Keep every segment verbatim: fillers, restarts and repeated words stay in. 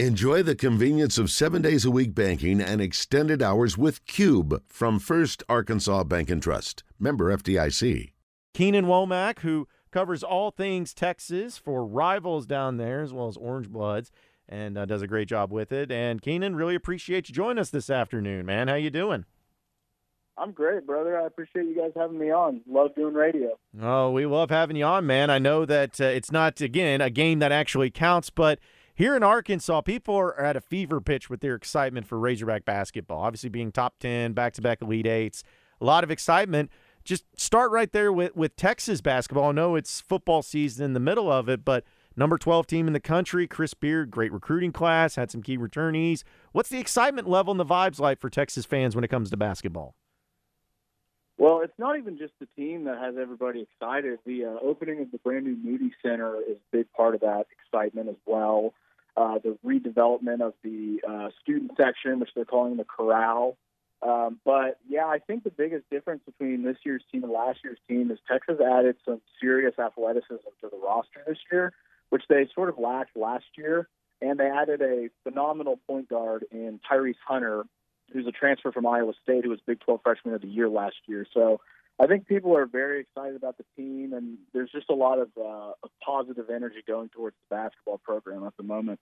Enjoy the convenience of seven days a week banking and extended hours with Cube from First Arkansas Bank and Trust. Member F D I C. Keenan Womack, who covers all things Texas for Rivals down there as well as Orange Bloods, and uh, does a great job with it. And Keenan, really appreciate you joining us this afternoon, man. How you doing? I'm great, brother. I appreciate you guys having me on. Love doing radio. Oh, we love having you on, man. I know that uh, it's not, again, a game that actually counts, but here in Arkansas, people are at a fever pitch with their excitement for Razorback basketball. Obviously being top ten, back-to-back Elite Eights, a lot of excitement. Just start right there with, with Texas basketball. I know it's football season in the middle of it, but number twelve team in the country, Chris Beard, great recruiting class, had some key returnees. What's the excitement level and the vibes like for Texas fans when it comes to basketball? Well, it's not even just the team that has everybody excited. The uh, opening of the brand-new Moody Center is a big part of that excitement as well. Uh, the redevelopment of the uh, student section, which they're calling the Corral. Um, but, yeah, I think the biggest difference between this year's team and last year's team is Texas added some serious athleticism to the roster this year, which they sort of lacked last year. And they added a phenomenal point guard in Tyrese Hunter, who's a transfer from Iowa State, who was Big twelve Freshman of the Year last year. So I think people are very excited about the team, and there's just a lot of, uh, of positive energy going towards the basketball program at the moment.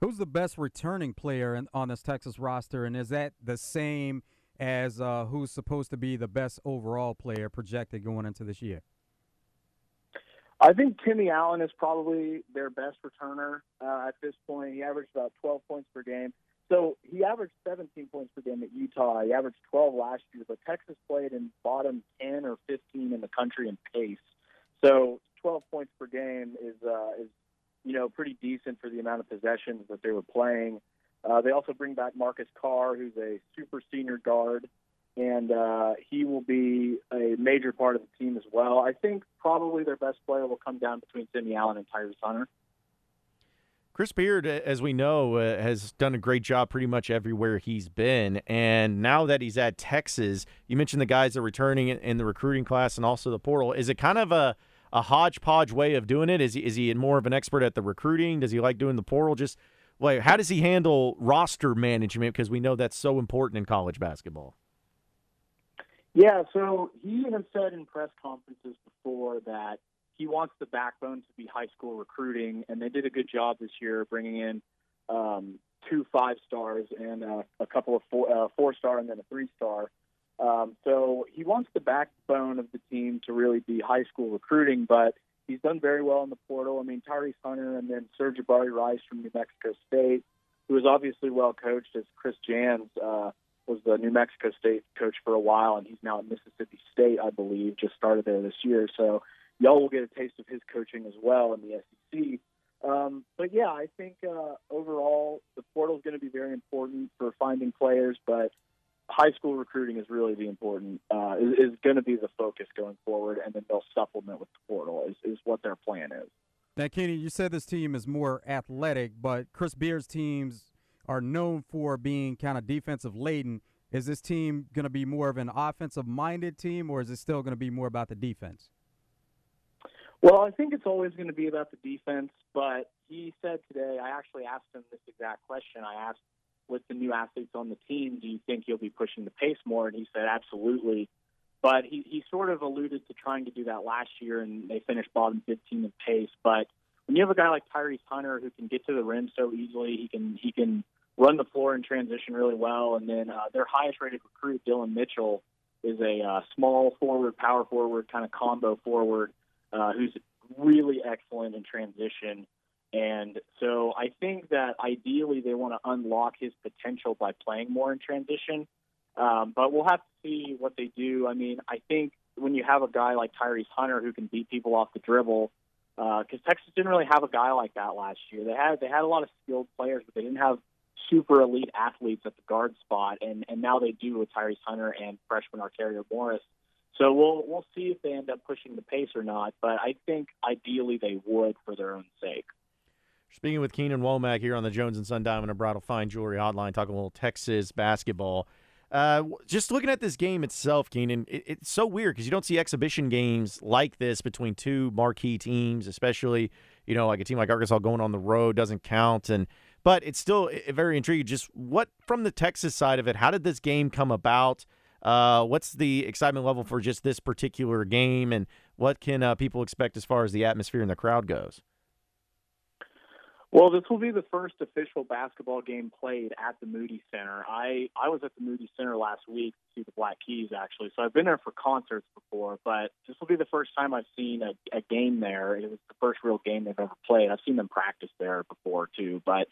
Who's the best returning player in, on this Texas roster, and is that the same as uh, who's supposed to be the best overall player projected going into this year? I think Timmy Allen is probably their best returner uh, at this point. He averaged about twelve points per game. So he averaged seventeen points per game at Utah. He averaged twelve last year, but Texas played in bottom ten or fifteen in the country in pace. So twelve points per game is, uh, is you know, pretty decent for the amount of possessions that they were playing. Uh, they also bring back Marcus Carr, who's a super senior guard, and uh, he will be a major part of the team as well. I think probably their best player will come down between Timmy Allen and Tyrese Hunter. Chris Beard, as we know, uh, has done a great job pretty much everywhere he's been. And now that he's at Texas, you mentioned the guys that are returning in the recruiting class and also the portal. Is it kind of a, a hodgepodge way of doing it? Is he, is he more of an expert at the recruiting? Does he like doing the portal? Just like, how does he handle roster management? Because we know that's so important in college basketball. Yeah, so he has said in press conferences before that he wants the backbone to be high school recruiting, and they did a good job this year bringing in um, two five-stars and uh, a couple of four, uh, four-star and then a three-star. Um, so he wants the backbone of the team to really be high school recruiting, but he's done very well in the portal. I mean, Tyrese Hunter and then Serge Abari Rice from New Mexico State, who is obviously well coached, as Chris Jans uh, was the New Mexico State coach for a while, and he's now at Mississippi State, I believe, just started there this year. So y'all will get a taste of his coaching as well in the S E C. Um, but, yeah, I think uh, overall the portal is going to be very important for finding players, but high school recruiting is really the important uh, – is, is going to be the focus going forward, and then they'll supplement with the portal is, is what their plan is. Now, Kenny, you said this team is more athletic, but Chris Beard's teams are known for being kind of defensive-laden. Is this team going to be more of an offensive-minded team, or is it still going to be more about the defense? Well, I think it's always going to be about the defense, but he said today, I actually asked him this exact question. I asked, with the new athletes on the team, do you think you'll be pushing the pace more? And he said, absolutely. But he, he sort of alluded to trying to do that last year, and they finished bottom fifteen in pace. But when you have a guy like Tyrese Hunter who can get to the rim so easily, he can he can run the floor in transition really well, and then uh, their highest-rated recruit, Dylan Mitchell, is a uh, small forward, power forward, kind of combo forward, Uh, who's really excellent in transition. And so I think that ideally they want to unlock his potential by playing more in transition. Um, but we'll have to see what they do. I mean, I think when you have a guy like Tyrese Hunter who can beat people off the dribble, because uh, Texas didn't really have a guy like that last year. They had they had a lot of skilled players, but they didn't have super elite athletes at the guard spot. And, and now they do with Tyrese Hunter and freshman Arcario Morris. So we'll we'll see if they end up pushing the pace or not, but I think ideally they would for their own sake. Speaking with Keenan Womack here on the Jones and Sun Diamond and Bridal Fine Jewelry Hotline, talking a little Texas basketball. Uh, just looking at this game itself, Keenan, it, it's so weird because you don't see exhibition games like this between two marquee teams, especially, you know, like a team like Arkansas going on the road doesn't count. And But it's still very intriguing. Just what, from the Texas side of it, how did this game come about? Uh, what's the excitement level for just this particular game, and what can uh, people expect as far as the atmosphere and the crowd goes? Well, this will be the first official basketball game played at the Moody Center. I, I was at the Moody Center last week to see the Black Keys, actually. So I've been there for concerts before, but this will be the first time I've seen a, a game there. It was the first real game they've ever played. I've seen them practice there before, too. But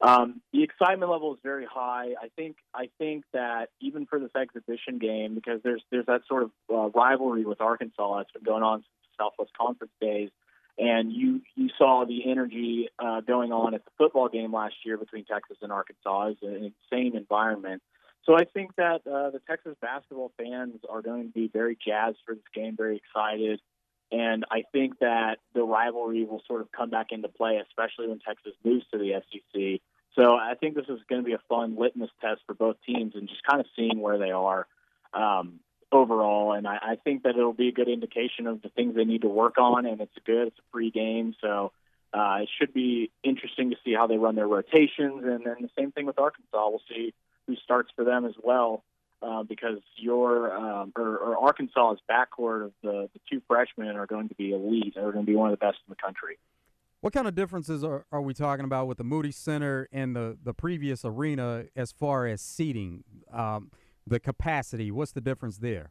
um, the excitement level is very high. I think I think that even for this exhibition game, because there's, there's that sort of uh, rivalry with Arkansas that's been going on since the Southwest Conference days. And you, you saw the energy uh, going on at the football game last year between Texas and Arkansas. It was an insane environment. So I think that uh, the Texas basketball fans are going to be very jazzed for this game, very excited. And I think that the rivalry will sort of come back into play, especially when Texas moves to the S E C. So I think this is going to be a fun litmus test for both teams and just kind of seeing where they are um, overall, and I, I think that it'll be a good indication of the things they need to work on, and it's good. It's a free game, so uh, it should be interesting to see how they run their rotations, and then the same thing with Arkansas. We'll see who starts for them as well, uh, because your um, or, or Arkansas's backcourt of the, the two freshmen are going to be elite. They're going to be one of the best in the country. What kind of differences are, are we talking about with the Moody Center and the, the previous arena as far as seating? Um The capacity, what's the difference there?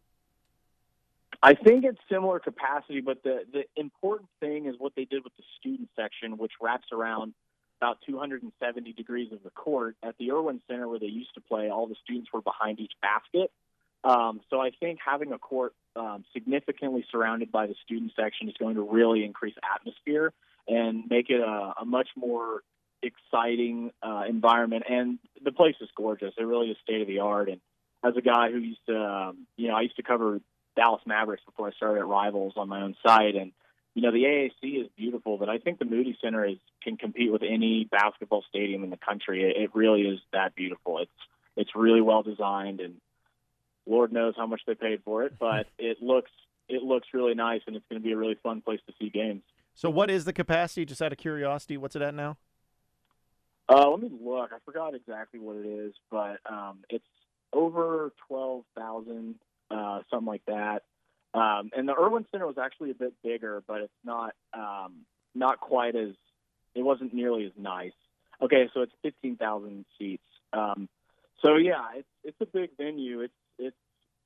I think it's similar capacity, but the, the important thing is what they did with the student section, which wraps around about two hundred seventy degrees of the court. At the Irwin Center where they used to play, all the students were behind each basket. Um, so I think having a court um, significantly surrounded by the student section is going to really increase atmosphere and make it a, a much more exciting uh, environment. And the place is gorgeous. It really is state-of-the-art, and as a guy who used to, um, you know, I used to cover Dallas Mavericks before I started at Rivals on my own site. And, you know, the A A C is beautiful, but I think the Moody Center is, can compete with any basketball stadium in the country. It, it really is that beautiful. It's it's really well designed, and Lord knows how much they paid for it, but it looks it looks really nice, and it's going to be a really fun place to see games. So what is the capacity, just out of curiosity? What's it at now? Uh, let me look. I forgot exactly what it is, but um, it's over twelve thousand, uh, something like that. Um, and the Irwin Center was actually a bit bigger, but it's not um, not quite as – it wasn't nearly as nice. Okay, so it's fifteen thousand seats. Um, so, yeah, it's it's a big venue. It's, it's,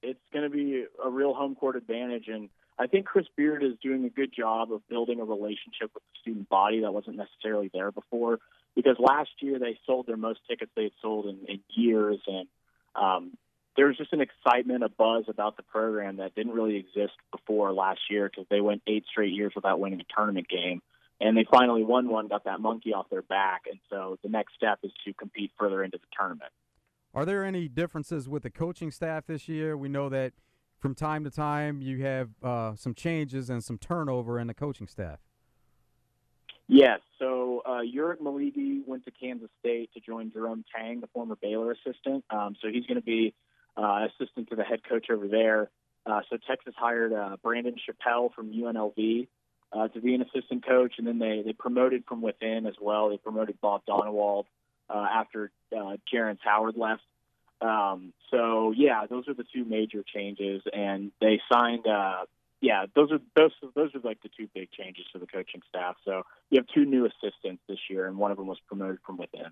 it's going to be a real home court advantage, and I think Chris Beard is doing a good job of building a relationship with the student body that wasn't necessarily there before, because last year they sold their most tickets they've sold in, in years, and Um, there was just an excitement, a buzz about the program that didn't really exist before last year, because they went eight straight years without winning a tournament game. And they finally won one, got that monkey off their back. And so the next step is to compete further into the tournament. Are there any differences with the coaching staff this year? We know that from time to time you have uh, some changes and some turnover in the coaching staff. Yes, so uh, Yurik Maligi went to Kansas State to join Jerome Tang, the former Baylor assistant. Um, so he's going to be uh, assistant to the head coach over there. Uh, so Texas hired uh, Brandon Chappelle from U N L V uh, to be an assistant coach, and then they, they promoted from within as well. They promoted Bob Donawald uh, after uh, Jaren Howard left. Um, so, yeah, those are the two major changes, and they signed uh, – Yeah, those are those those are like the two big changes to the coaching staff. So you have two new assistants this year, and one of them was promoted from within.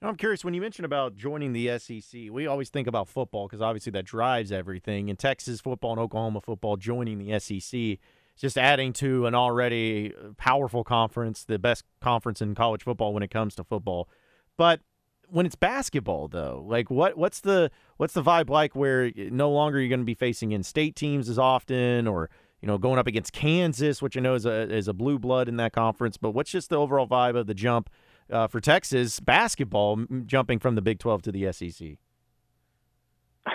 Now I'm curious, when you mentioned about joining the S E C, we always think about football because obviously that drives everything. And Texas football and Oklahoma football joining the S E C is just adding to an already powerful conference, the best conference in college football when it comes to football. But when it's basketball, though, like what what's the what's the vibe like? Where no longer you're going to be facing in-state teams as often, or you know, going up against Kansas, which I know is a is a blue blood in that conference. But what's just the overall vibe of the jump uh, for Texas basketball jumping from the Big twelve to the S E C?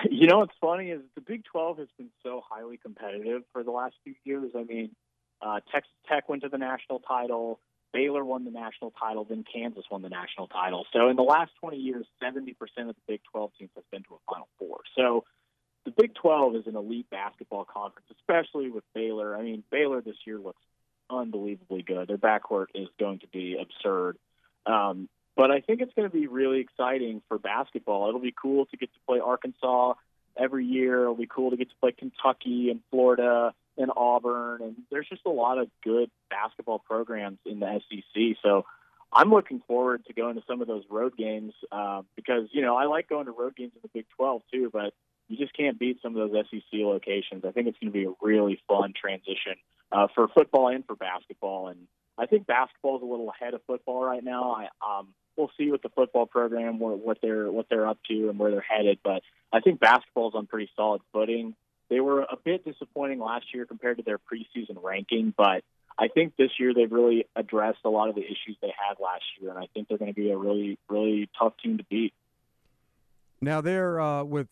You know, what's funny is the Big twelve has been so highly competitive for the last few years. I mean, uh, Texas Tech went to the national title. Baylor won the national title, then Kansas won the national title. So in the last twenty years, seventy percent of the Big twelve teams have been to a Final Four. So the Big twelve is an elite basketball conference, especially with Baylor. I mean, Baylor this year looks unbelievably good. Their backcourt is going to be absurd. Um, But I think it's going to be really exciting for basketball. It'll be cool to get to play Arkansas every year. It'll be cool to get to play Kentucky and Florida and Auburn. And there's just a lot of good basketball programs in the S E C. So I'm looking forward to going to some of those road games uh, because, you know, I like going to road games in the Big twelve too, but you just can't beat some of those S E C locations. I think it's going to be a really fun transition uh, for football and for basketball. And I think basketball is a little ahead of football right now. I, um, we'll see with the football program what they're what they're up to and where they're headed. But I think basketball's on pretty solid footing. They were a bit disappointing last year compared to their preseason ranking, but I think this year they've really addressed a lot of the issues they had last year, and I think they're going to be a really, really tough team to beat. Now, there uh, with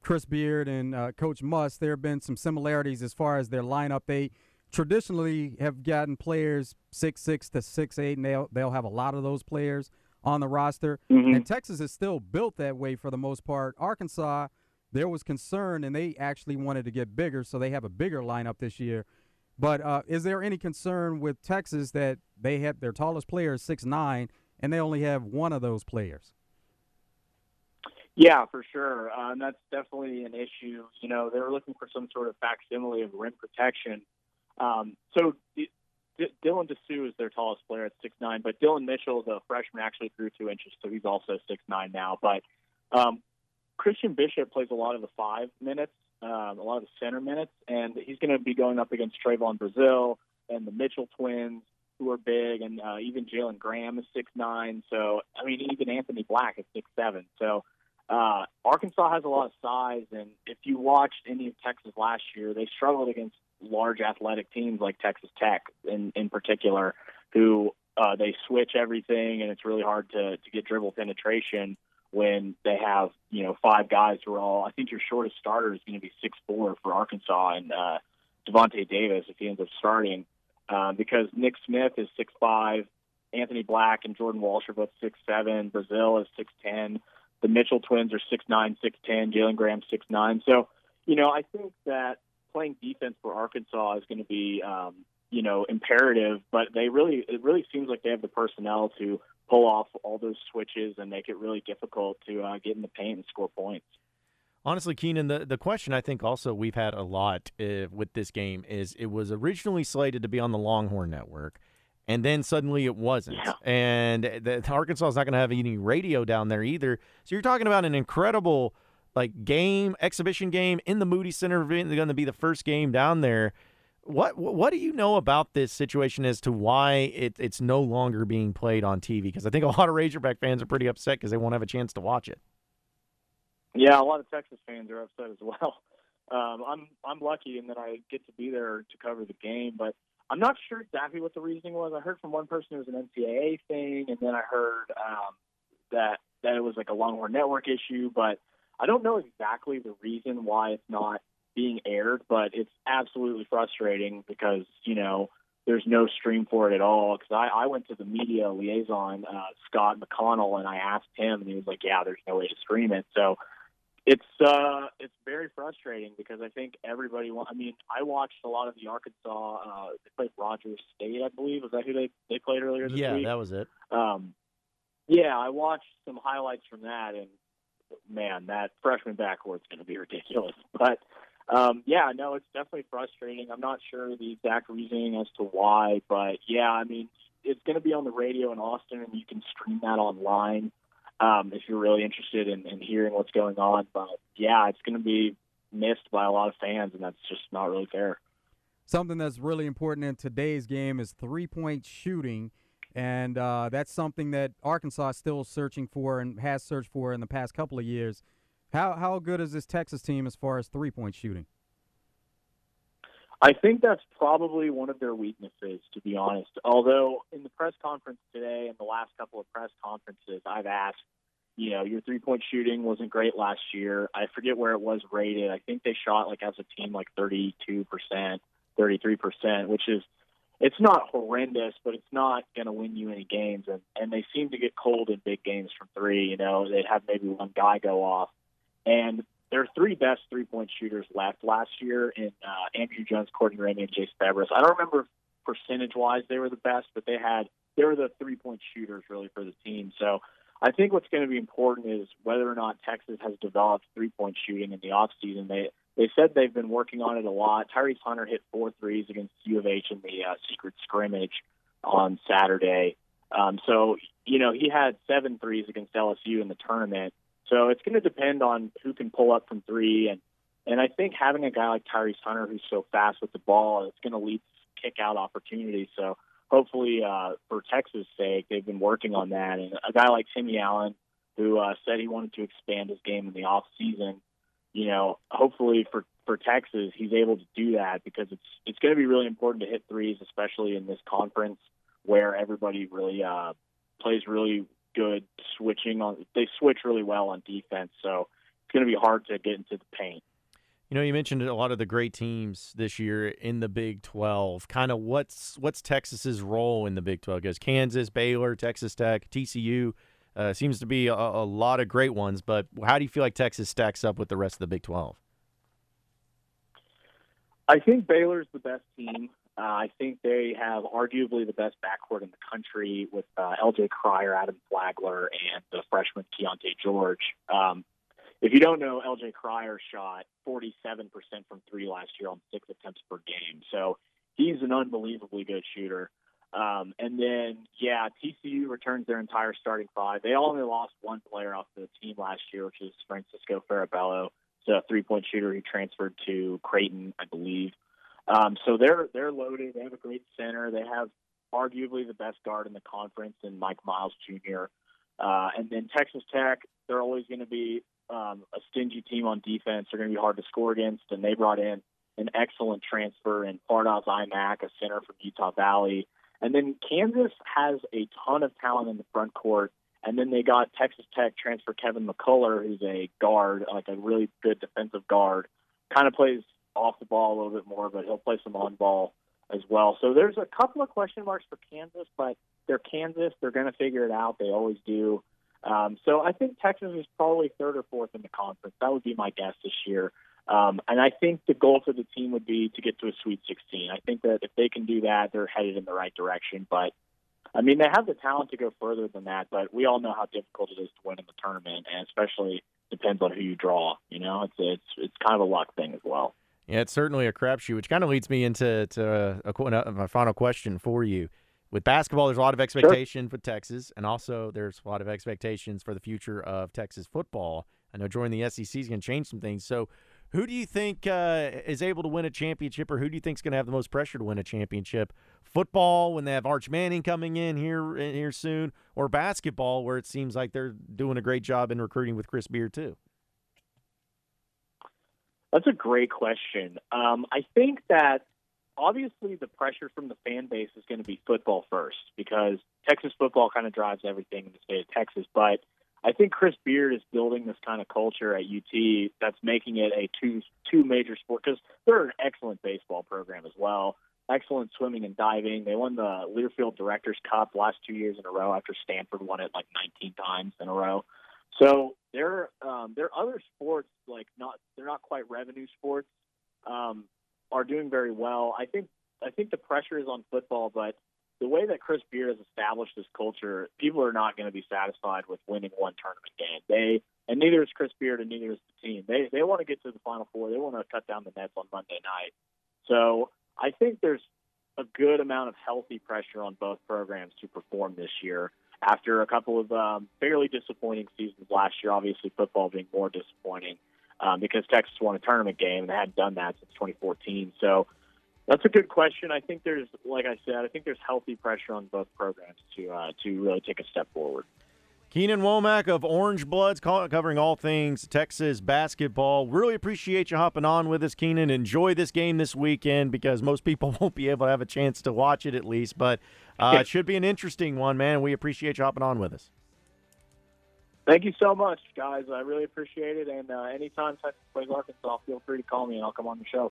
Chris Beard and uh, Coach Muss, there have been some similarities as far as their lineup. They traditionally have gotten players six six to six eight, and they'll, they'll have a lot of those players on the roster. Mm-hmm. And Texas is still built that way for the most part. Arkansas, there was concern, and they actually wanted to get bigger, so they have a bigger lineup this year. But uh, is there any concern with Texas that they have their tallest player is six nine, and they only have one of those players? Yeah, for sure. Uh, and that's definitely an issue. You know, they're looking for some sort of facsimile of rim protection. Um, so D- D- Dylan DeSue is their tallest player at six nine, but Dylan Mitchell, the freshman, actually grew two inches, so he's also six nine now. But um, Christian Bishop plays a lot of the five minutes. Um, a lot of the center minutes, and he's going to be going up against Trayvon Brazil and the Mitchell twins, who are big, and uh, even Jalen Graham is six nine. So, I mean, even Anthony Black is six seven. So, uh, Arkansas has a lot of size, and if you watched any of Texas last year, they struggled against large athletic teams like Texas Tech in, in particular, who uh, they switch everything, and it's really hard to, to get dribble penetration when they have, you know, five guys who are all, I think your shortest starter is going to be six four for Arkansas, and uh, Devontae Davis, if he ends up starting, uh, because Nick Smith is six five, Anthony Black and Jordan Walsh are both six seven, Brazil is six ten, the Mitchell twins are six nine, six ten, Jalen Graham six nine. So, you know, I think that playing defense for Arkansas is going to be, um, you know, imperative, but they really, it really seems like they have the personnel to pull off all those switches and make it really difficult to uh, get in the paint and score points. Honestly, Keenan, the, the question I think also we've had a lot uh, with this game is it was originally slated to be on the Longhorn Network, and then suddenly it wasn't. Yeah. And the, the Arkansas is not going to have any radio down there either. So you're talking about an incredible like game, exhibition game in the Moody Center. They're going to be the first game down there. What what do you know about this situation as to why it, it's no longer being played on T V? Because I think a lot of Razorback fans are pretty upset because they won't have a chance to watch it. Yeah, a lot of Texas fans are upset as well. Um, I'm I'm lucky in that I get to be there to cover the game, but I'm not sure exactly what the reasoning was. I heard from one person it was an N C A A thing, and then I heard um, that, that it was like a Longhorn Network issue, but I don't know exactly the reason why it's not being aired, but it's absolutely frustrating because, you know, there's no stream for it at all. Because I, I went to the media liaison, uh, Scott McConnell, and I asked him, and he was like, yeah, there's no way to stream it. So it's uh, it's very frustrating because I think everybody wa- – I mean, I watched a lot of the Arkansas uh, – they played Rogers State, I believe. Was that who they, they played earlier this yeah, week? Yeah, that was it. Um, yeah, I watched some highlights from that, and, man, that freshman backcourt's going to be ridiculous. But – Um, yeah, no, it's definitely frustrating. I'm not sure the exact reasoning as to why, but yeah, I mean, it's going to be on the radio in Austin, and you can stream that online um, if you're really interested in, in hearing what's going on. But yeah, it's going to be missed by a lot of fans, and that's just not really fair. Something that's really important in today's game is three-point shooting, and uh, that's something that Arkansas is still searching for and has searched for in the past couple of years. How how good is this Texas team as far as three-point shooting? I think that's probably one of their weaknesses, to be honest. Although in the press conference today and the last couple of press conferences, I've asked, you know, your three-point shooting wasn't great last year. I forget where it was rated. I think they shot, like, as a team, like thirty-two percent, thirty-three percent, which is, it's not horrendous, but it's not going to win you any games. And, and they seem to get cold in big games from three. You know, they'd have maybe one guy go off. And their three best three-point shooters left last year in uh, Andrew Jones, Courtney Ramey, and Jace Fabris. I don't remember percentage-wise they were the best, but they had they're the three-point shooters really for the team. So I think what's going to be important is whether or not Texas has developed three-point shooting in the offseason. They they said they've been working on it a lot. Tyrese Hunter hit four threes against U of H in the uh, secret scrimmage on Saturday. Um, so, you know, he had seven threes against L S U in the tournament. So it's going to depend on who can pull up from three. And, and I think having a guy like Tyrese Hunter who's so fast with the ball, it's going to lead to kick-out opportunities. So hopefully uh, for Texas' sake, they've been working on that. And a guy like Timmy Allen, who uh, said he wanted to expand his game in the offseason, you know, hopefully for, for Texas, he's able to do that because it's it's going to be really important to hit threes, especially in this conference where everybody really uh, plays really good switching on. They switch really well on defense, so it's going to be hard to get into the paint. You know, you mentioned a lot of the great teams this year in the Big twelve. Kind of what's what's Texas's role in the Big twelve? Goes Kansas, Baylor, Texas Tech, T C U. Uh, seems to be a, a lot of great ones, but how do you feel like Texas stacks up with the rest of the Big twelve? I think Baylor's the best team. Uh, I think they have arguably the best backcourt in the country with uh, L J. Cryer, Adam Flagler, and the freshman Keontae George. Um, if you don't know, L J. Cryer shot forty-seven percent from three last year on six attempts per game. So he's an unbelievably good shooter. Um, and then, yeah, T C U returns their entire starting five. They only lost one player off the team last year, which is Francisco Farabello. He's a three-point shooter who transferred to Creighton, I believe. Um, so they're they're loaded. They have a great center. They have arguably the best guard in the conference in Mike Miles Junior Uh, and then Texas Tech, they're always going to be um, a stingy team on defense. They're going to be hard to score against. And they brought in an excellent transfer in Fardaz Imack, a center from Utah Valley. And then Kansas has a ton of talent in the front court. And then they got Texas Tech transfer Kevin McCullough, who's a guard, like a really good defensive guard, kind of plays off the ball a little bit more, but he'll play some on ball as well. So there's a couple of question marks for Kansas, but they're Kansas. They're going to figure it out. They always do. Um, so I think Texas is probably third or fourth in the conference. That would be my guess this year. Um, and I think the goal for the team would be to get to a Sweet sixteen. I think that if they can do that, they're headed in the right direction. But, I mean, they have the talent to go further than that, but we all know how difficult it is to win in the tournament, and especially depends on who you draw. You know, it's it's it's kind of a luck thing as well. Yeah, it's certainly a crapshoot, which kind of leads me into to a, a, my final question for you. With basketball, there's a lot of expectation sure. for Texas, and also there's a lot of expectations for the future of Texas football. I know joining the S E C is going to change some things. So who do you think uh, is able to win a championship, or who do you think is going to have the most pressure to win a championship? Football, when they have Arch Manning coming in here, here soon, or basketball, where it seems like they're doing a great job in recruiting with Chris Beard, too? That's a great question. Um, I think that obviously the pressure from the fan base is going to be football first because Texas football kind of drives everything in the state of Texas. But I think Chris Beard is building this kind of culture at U T that's making it a two two major sport because they're an excellent baseball program as well, excellent swimming and diving. They won the Learfield Directors Cup last two years in a row after Stanford won it like nineteen times in a row. So there, um, there are other sports like not they're not quite revenue sports um, are doing very well. I think I think the pressure is on football, but the way that Chris Beard has established this culture, people are not going to be satisfied with winning one tournament game. They and neither is Chris Beard and neither is the team. They they want to get to the Final Four. They want to cut down the nets on Monday night. So I think there's a good amount of healthy pressure on both programs to perform this year. After a couple of um, fairly disappointing seasons last year, obviously football being more disappointing um, because Texas won a tournament game and they hadn't done that since twenty fourteen. So that's a good question. I think there's, like I said, I think there's healthy pressure on both programs to uh, to really take a step forward. Keenan Womack of Orange Bloods covering all things Texas basketball. Really appreciate you hopping on with us, Keenan. Enjoy this game this weekend because most people won't be able to have a chance to watch it at least. But uh, it should be an interesting one, man. We appreciate you hopping on with us. Thank you so much, guys. I really appreciate it. And uh, anytime Texas plays Arkansas, feel free to call me and I'll come on the show.